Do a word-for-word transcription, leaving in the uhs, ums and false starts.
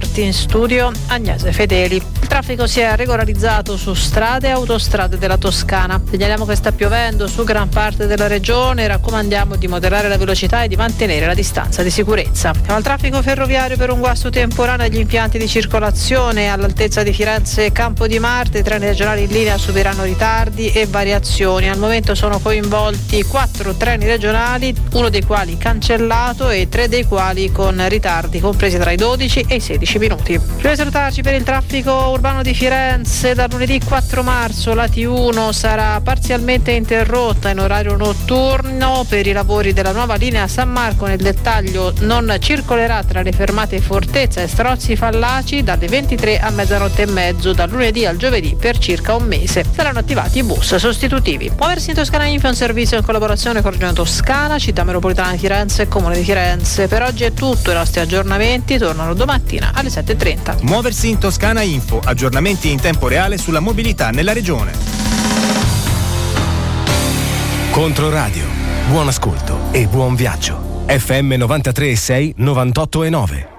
Marti, in studio Agnese Fedeli. Il traffico si è regolarizzato su strade e autostrade della Toscana. Segnaliamo che sta piovendo su gran parte della regione, raccomandiamo di moderare la velocità e di mantenere la distanza di sicurezza. Al traffico ferroviario, per un guasto temporaneo agli impianti di circolazione all'altezza di Firenze e Campo di Marte, i treni regionali in linea subiranno ritardi e variazioni. Al momento sono coinvolti quattro treni regionali, uno dei quali cancellato e tre dei quali con ritardi compresi tra i dodici e i sedici minuti. Per salutarci per il traffico urbano di Firenze, da lunedì quattro marzo la T uno sarà parzialmente interrotta in orario notturno per i lavori della nuova linea San Marco. Nel dettaglio, non circolerà tra le fermate Fortezza e Strozzi Fallaci dalle ventitré a mezzanotte e mezzo dal lunedì al giovedì per circa un mese. Saranno attivati i bus sostitutivi. Muoversi in Toscana Info è un servizio in collaborazione con la Regione Toscana, Città Metropolitana di Firenze e Comune di Firenze. Per oggi è tutto, i nostri aggiornamenti tornano domattina alle sette e trenta. Muoversi in Toscana Info, aggiornamenti in tempo reale sulla mobilità nella regione. Controradio, buon ascolto e buon viaggio. F M novantatré e sei, novantotto e nove.